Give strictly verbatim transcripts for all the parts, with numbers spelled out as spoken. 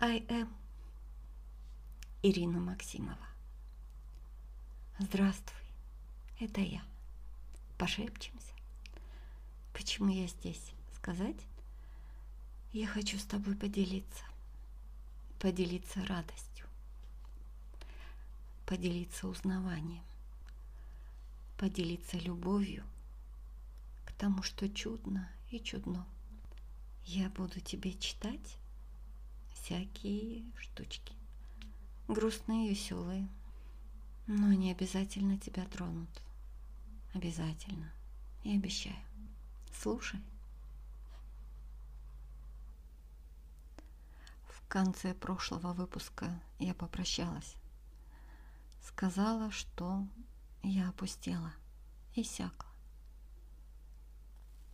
I am Ирина Максимова. Здравствуй, это я. Пошепчемся. Почему я здесь? Сказать? Я хочу с тобой поделиться. Поделиться радостью. Поделиться узнаванием. Поделиться любовью к тому, что чудно и чудно. Я буду тебе читать всякие штучки, грустные, веселые, но не обязательно тебя тронут. Обязательно. И обещаю. Слушай. В конце прошлого выпуска я попрощалась. Сказала, что я опустела и сякла.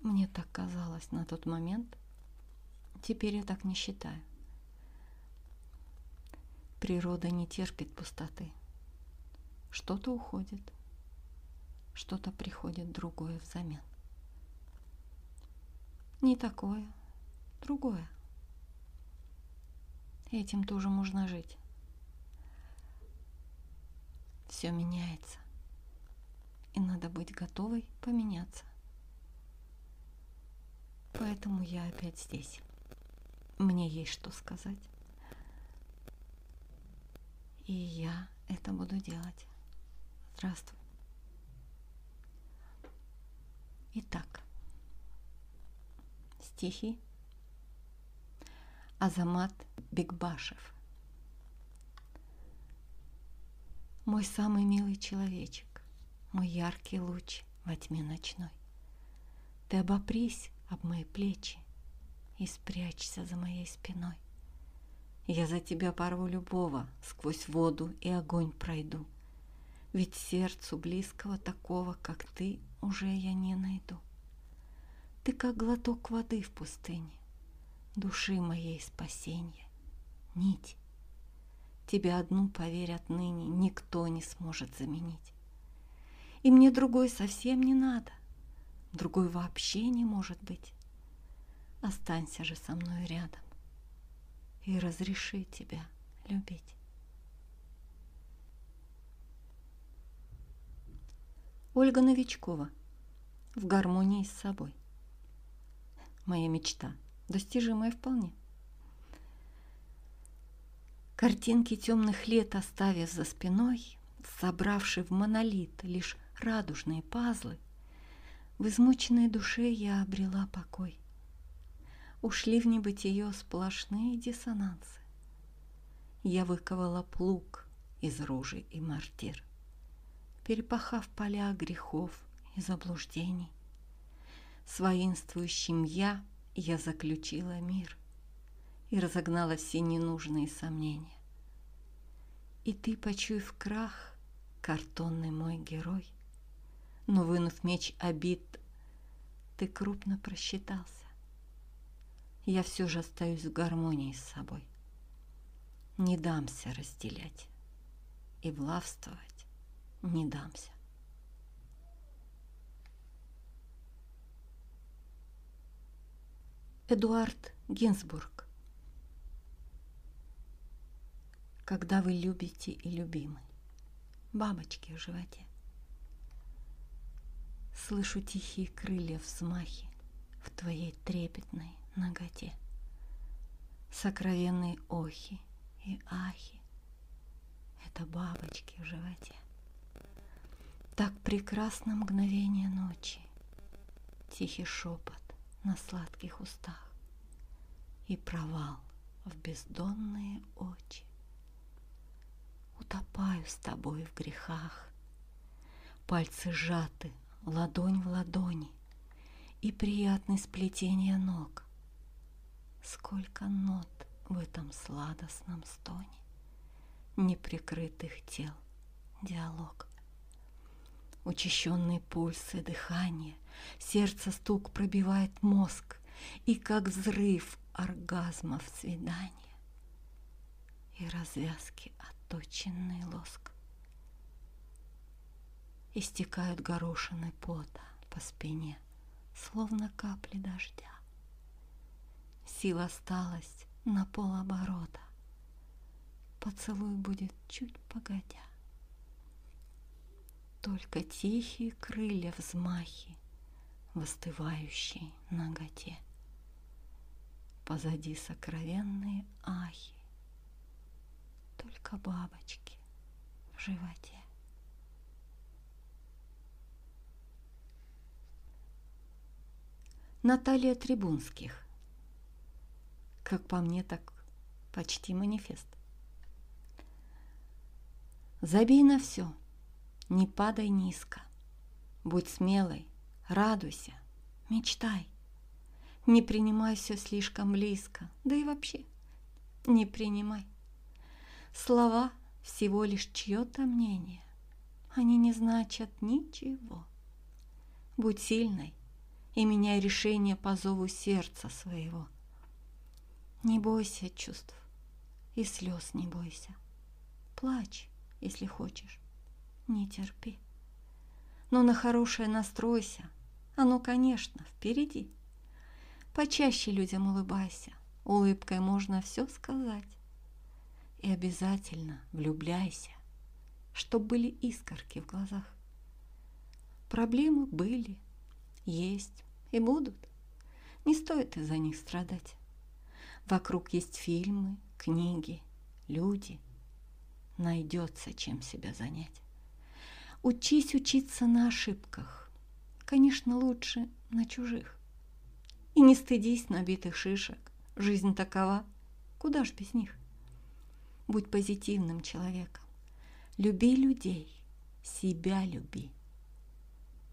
Мне так казалось на тот момент. Теперь я так не считаю. Природа не терпит пустоты. Что-то уходит, что-то приходит другое взамен. Не такое, другое. Этим тоже можно жить. Все меняется, и надо быть готовой поменяться. Поэтому я опять здесь. Мне есть что сказать. И я это буду делать. Здравствуй. Итак, стихи. Азамат Бикбашев. Мой самый милый человечек, мой яркий луч во тьме ночной, ты обопрись об мои плечи и спрячься за моей спиной. Я за тебя порву любого, сквозь воду и огонь пройду, ведь сердцу близкого такого, как ты, уже я не найду. Ты как глоток воды в пустыне, души моей спасенье, нить. Тебя одну, поверь, отныне никто не сможет заменить. И мне другой совсем не надо, другой вообще не может быть. Останься же со мной рядом и разреши тебя любить. Ольга Новичкова. В гармонии с собой. Моя мечта, достижимая вполне. Картинки темных лет оставив за спиной, собравши в монолит лишь радужные пазлы, в измученной душе я обрела покой. Ушли в небытие сплошные диссонансы. Я выковала плуг из ружей и мортир, перепахав поля грехов и заблуждений. С воинствующим «я» я заключила мир и разогнала все ненужные сомнения. И ты, почуяв крах, картонный мой герой, но, вынув меч обид, ты крупно просчитался. Я все же остаюсь в гармонии с собой. Не дамся разделять и властвовать не дамся. Эдуард Гинзбург. Когда вы любите и любимы, бабочки в животе. Слышу тихие крылья взмахи в твоей трепетной наготе, сокровенные охи и ахи. Это бабочки в животе. Так прекрасно мгновение ночи, тихий шепот на сладких устах и провал в бездонные очи. Утопаю с тобой в грехах, пальцы сжаты, ладонь в ладони и приятное сплетение ног. Сколько нот в этом сладостном стоне, неприкрытых тел диалог. Учащенные пульсы дыхания, сердце стук пробивает мозг, и как взрыв оргазмов свидания и развязки отточенный лоск. Истекают горошины пота по спине, словно капли дождя. Сила осталась на полоборота, поцелуй будет чуть погодя. Только тихие крылья взмахи в остывающей наготе. Позади сокровенные ахи, только бабочки в животе. Наталья Трибунских. Как по мне, так почти манифест. Забей на все, не падай низко. Будь смелой, радуйся, мечтай. Не принимай все слишком близко, да и вообще не принимай. Слова всего лишь чье-то мнение, они не значат ничего. Будь сильной и меняй решение по зову сердца своего. Не бойся чувств и слез не бойся. Плачь, если хочешь, не терпи. Но на хорошее настройся, оно, конечно, впереди. Почаще людям улыбайся, улыбкой можно все сказать. И обязательно влюбляйся, чтоб были искорки в глазах. Проблемы были, есть и будут. Не стоит из-за них страдать. Вокруг есть фильмы, книги, люди. Найдется, чем себя занять. Учись учиться на ошибках. Конечно, лучше на чужих. И не стыдись набитых шишек. Жизнь такова. Куда ж без них? Будь позитивным человеком. Люби людей. Себя люби.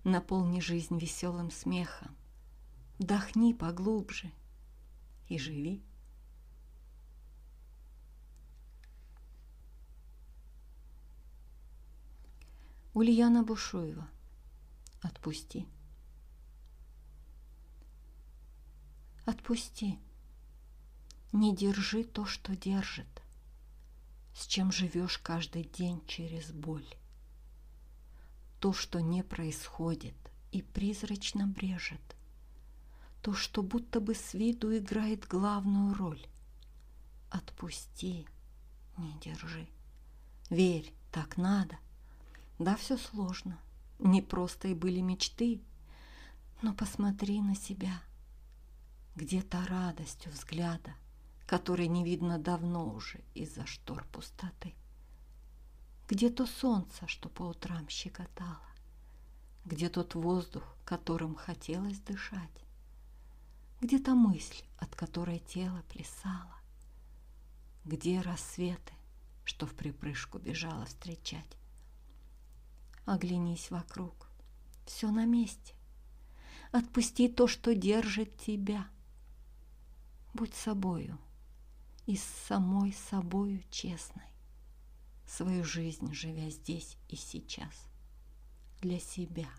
Наполни жизнь веселым смехом, вдохни поглубже и живи. Ульяна Бушуева. Отпусти. Отпусти. Не держи то, что держит, с чем живешь каждый день через боль. То, что не происходит и призрачно брежет. То, что будто бы с виду играет главную роль. Отпусти, не держи. Верь, так надо. Да, все сложно. Непросто и были мечты. Но посмотри на себя. Где та радость у взгляда, которой не видно давно уже из-за штор пустоты? Где то солнце, что по утрам щекотало? Где тот воздух, которым хотелось дышать? Где та мысль, от которой тело плясало? Где рассветы, что в припрыжку бежало встречать? Оглянись вокруг, все на месте. Отпусти то, что держит тебя. Будь собою и с самой собою честной, свою жизнь живя здесь и сейчас, для себя.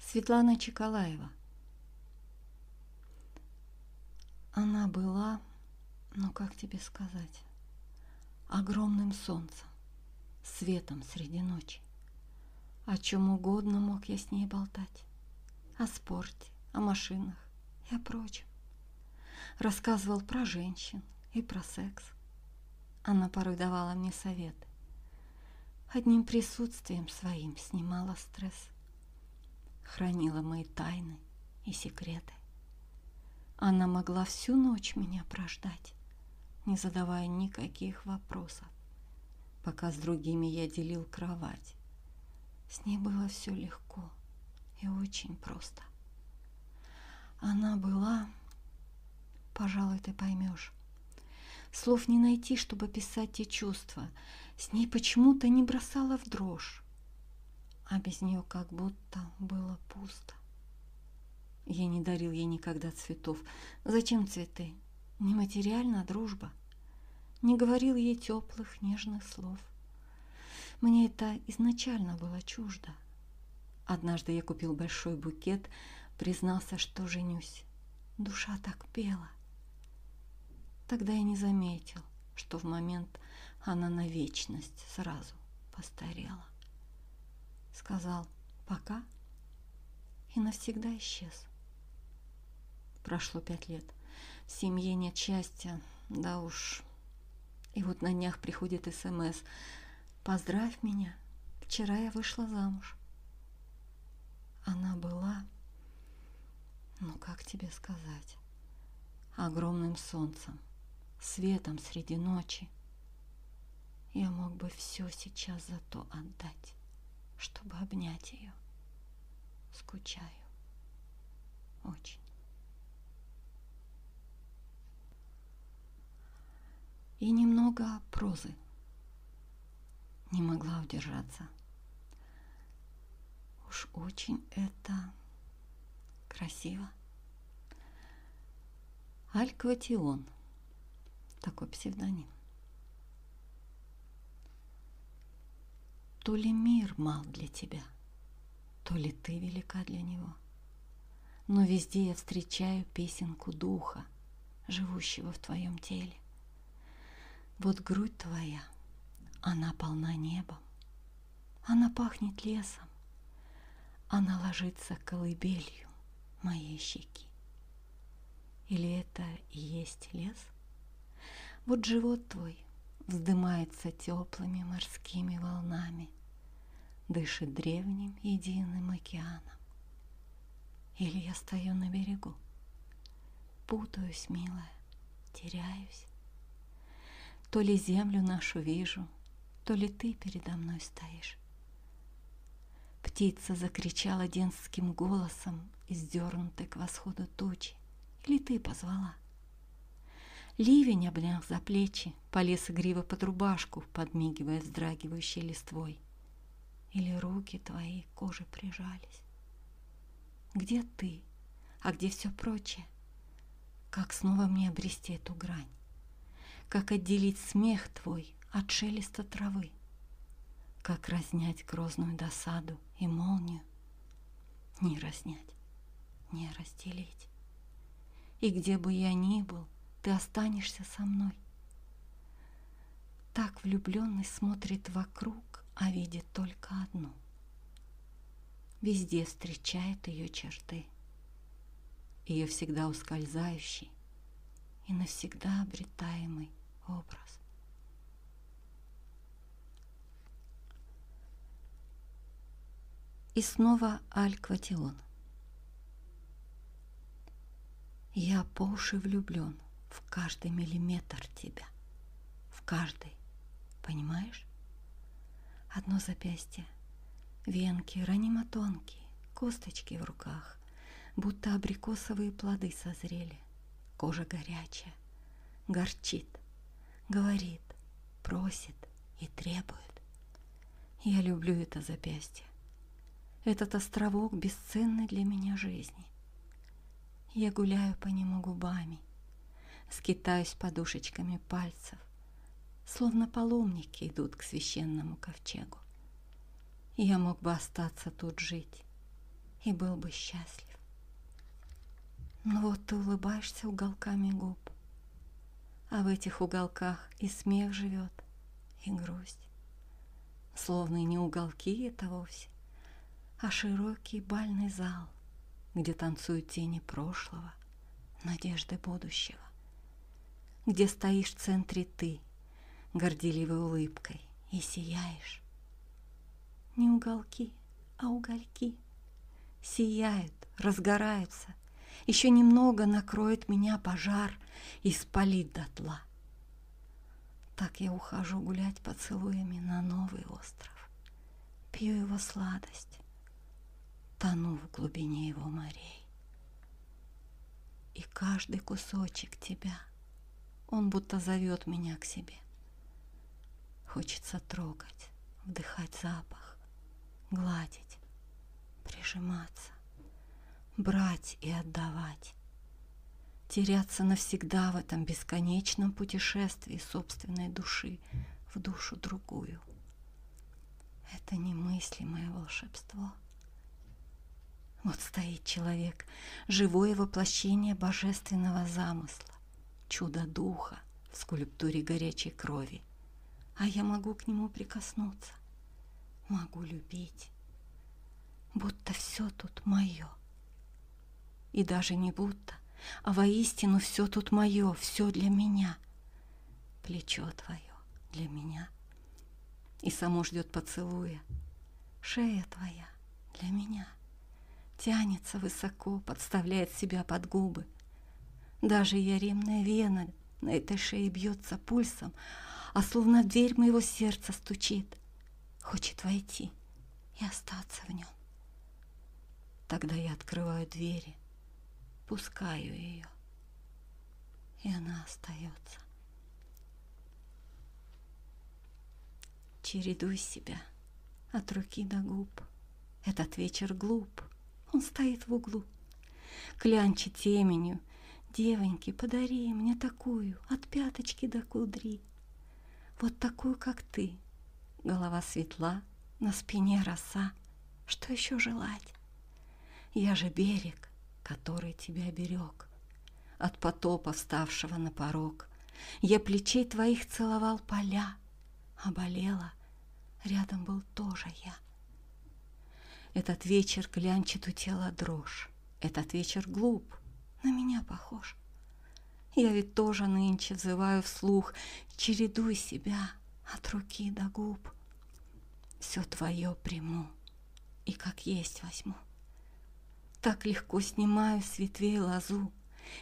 Светлана Чикалаева. Она была, ну как тебе сказать, огромным солнцем, светом среди ночи. О чем угодно мог я с ней болтать, о спорте, о машинах и о прочем. Рассказывал про женщин и про секс. Она порой давала мне советы. Одним присутствием своим снимала стресс. Хранила мои тайны и секреты. Она могла всю ночь меня прождать, не задавая никаких вопросов. Пока с другими я делил кровать. С ней было все легко и очень просто. Она была... Пожалуй, ты поймешь. Слов не найти, чтобы описать те чувства. С ней почему-то не бросала в дрожь. А без нее как будто было пусто. Я не дарил ей никогда цветов. Зачем цветы? Нематериальна дружба. Не говорил ей теплых, нежных слов. Мне это изначально было чуждо. Однажды я купил большой букет, признался, что женюсь. Душа так пела. Тогда я не заметил, что в момент она на вечность сразу постарела. Сказал «пока» и навсегда исчез. Прошло пять лет. семье нет счастья, да уж. И вот на днях приходит смс: «Поздравь меня, вчера я вышла замуж». Она была, ну как тебе сказать, огромным солнцем, светом среди ночи. Я мог бы все сейчас за то отдать, чтобы обнять ее. Скучаю. Очень. И немного прозы. Не могла удержаться. Уж очень это красиво. Аль Квотион. Такой псевдоним. То ли мир мал для тебя, то ли ты велика для него. Но везде я встречаю песенку духа, живущего в твоем теле. Вот грудь твоя, она полна небом, она пахнет лесом, она ложится колыбелью моей щеки. Или это и есть лес? Вот живот твой вздымается теплыми морскими волнами, дышит древним единым океаном. Или я стою на берегу, путаюсь, милая, теряюсь. То ли землю нашу вижу, то ли ты передо мной стоишь. Птица закричала детским голосом, издернутой к восходу тучи, или ты позвала. Ливень обнял за плечи, полез игриво под рубашку, подмигивая вздрагивающей листвой. Или руки твои к коже прижались. Где ты, а где все прочее? Как снова мне обрести эту грань? Как отделить смех твой от шелеста травы? Как разнять грозную досаду и молнию? Не разнять, не разделить. И где бы я ни был, ты останешься со мной. Так влюбленный смотрит вокруг, а видит только одну. Везде встречает ее черты, ее всегда ускользающий и навсегда обретаемый образ. И снова Аль Квотион. Я по уши влюблен в каждый миллиметр тебя, в каждый, понимаешь? Одно запястье, венки ранимо тонкие, косточки в руках, будто абрикосовые плоды созрели, кожа горячая, горчит, говорит, просит и требует. Я люблю это запястье, этот островок бесценный для меня жизни. Я гуляю по нему губами, скитаюсь подушечками пальцев, словно паломники идут к священному ковчегу. Я мог бы остаться тут жить и был бы счастлив. Но вот ты улыбаешься уголками губ, а в этих уголках и смех живет, и грусть. Словно и не уголки это вовсе, а широкий бальный зал, где танцуют тени прошлого, надежды будущего. Где стоишь в центре ты, горделивой улыбкой, и сияешь. Не уголки, а угольки сияют, разгораются. Еще немного накроет меня пожар и спалит дотла. Так я ухожу гулять поцелуями на новый остров. Пью его сладость, тону в глубине его морей. И каждый кусочек тебя, он будто зовет меня к себе. Хочется трогать, вдыхать запах, гладить, прижиматься, брать и отдавать, теряться навсегда в этом бесконечном путешествии собственной души в душу другую. Это немыслимое волшебство. Вот стоит человек, живое воплощение божественного замысла, чудо духа в скульптуре горячей крови. А я могу к нему прикоснуться, могу любить, будто все тут мое. И даже не будто, а воистину все тут мое, все для меня. Плечо твое для меня, и само ждет поцелуя. Шея твоя для меня, тянется высоко, подставляет себя под губы. Даже яремная вена на этой шее бьется пульсом, а словно дверь моего сердца стучит, хочет войти и остаться в нем. Тогда я открываю двери, пускаю ее, и она остается. Чередуй себя от руки до губ. Этот вечер глуп, он стоит в углу. Клянчит теменью: девоньки, подари мне такую, от пяточки до кудри. Вот такую, как ты, голова светла, на спине роса. Что еще желать? Я же берег, который тебя берег от потопа, вставшего на порог. Я плечей твоих целовал поля, а болела, рядом был тоже я. Этот вечер клянчит у тела дрожь, этот вечер глуп, на меня похож. Я ведь тоже нынче взываю вслух: чередуй себя от руки до губ. Все твое приму и как есть возьму. Так легко снимаю с ветвей лозу,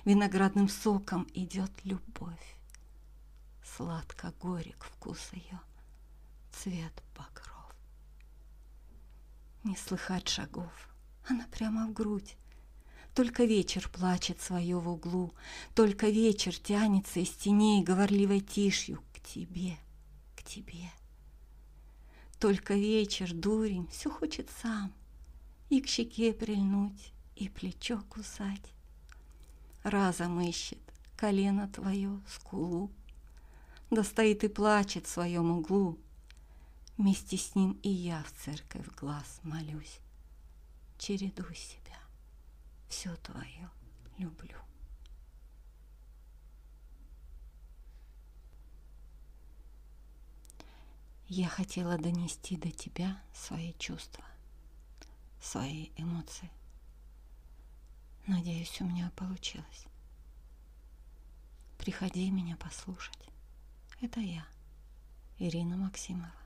виноградным соком идет любовь. Сладко горек вкус ее, цвет покров. Не слыхать шагов, она прямо в грудь. Только вечер плачет свое в углу, только вечер тянется из теней говорливой тишью к тебе, к тебе. Только вечер, дурень, все хочет сам и к щеке прильнуть, и плечо кусать. Разом ищет колено твое, скулу, да стоит и плачет в своем углу. Вместе с ним и я в церковь глаз молюсь: чередуй себя, все твое люблю. Я хотела донести до тебя свои чувства, свои эмоции. Надеюсь, у меня получилось. Приходи меня послушать. Это я, Ирина Максимова.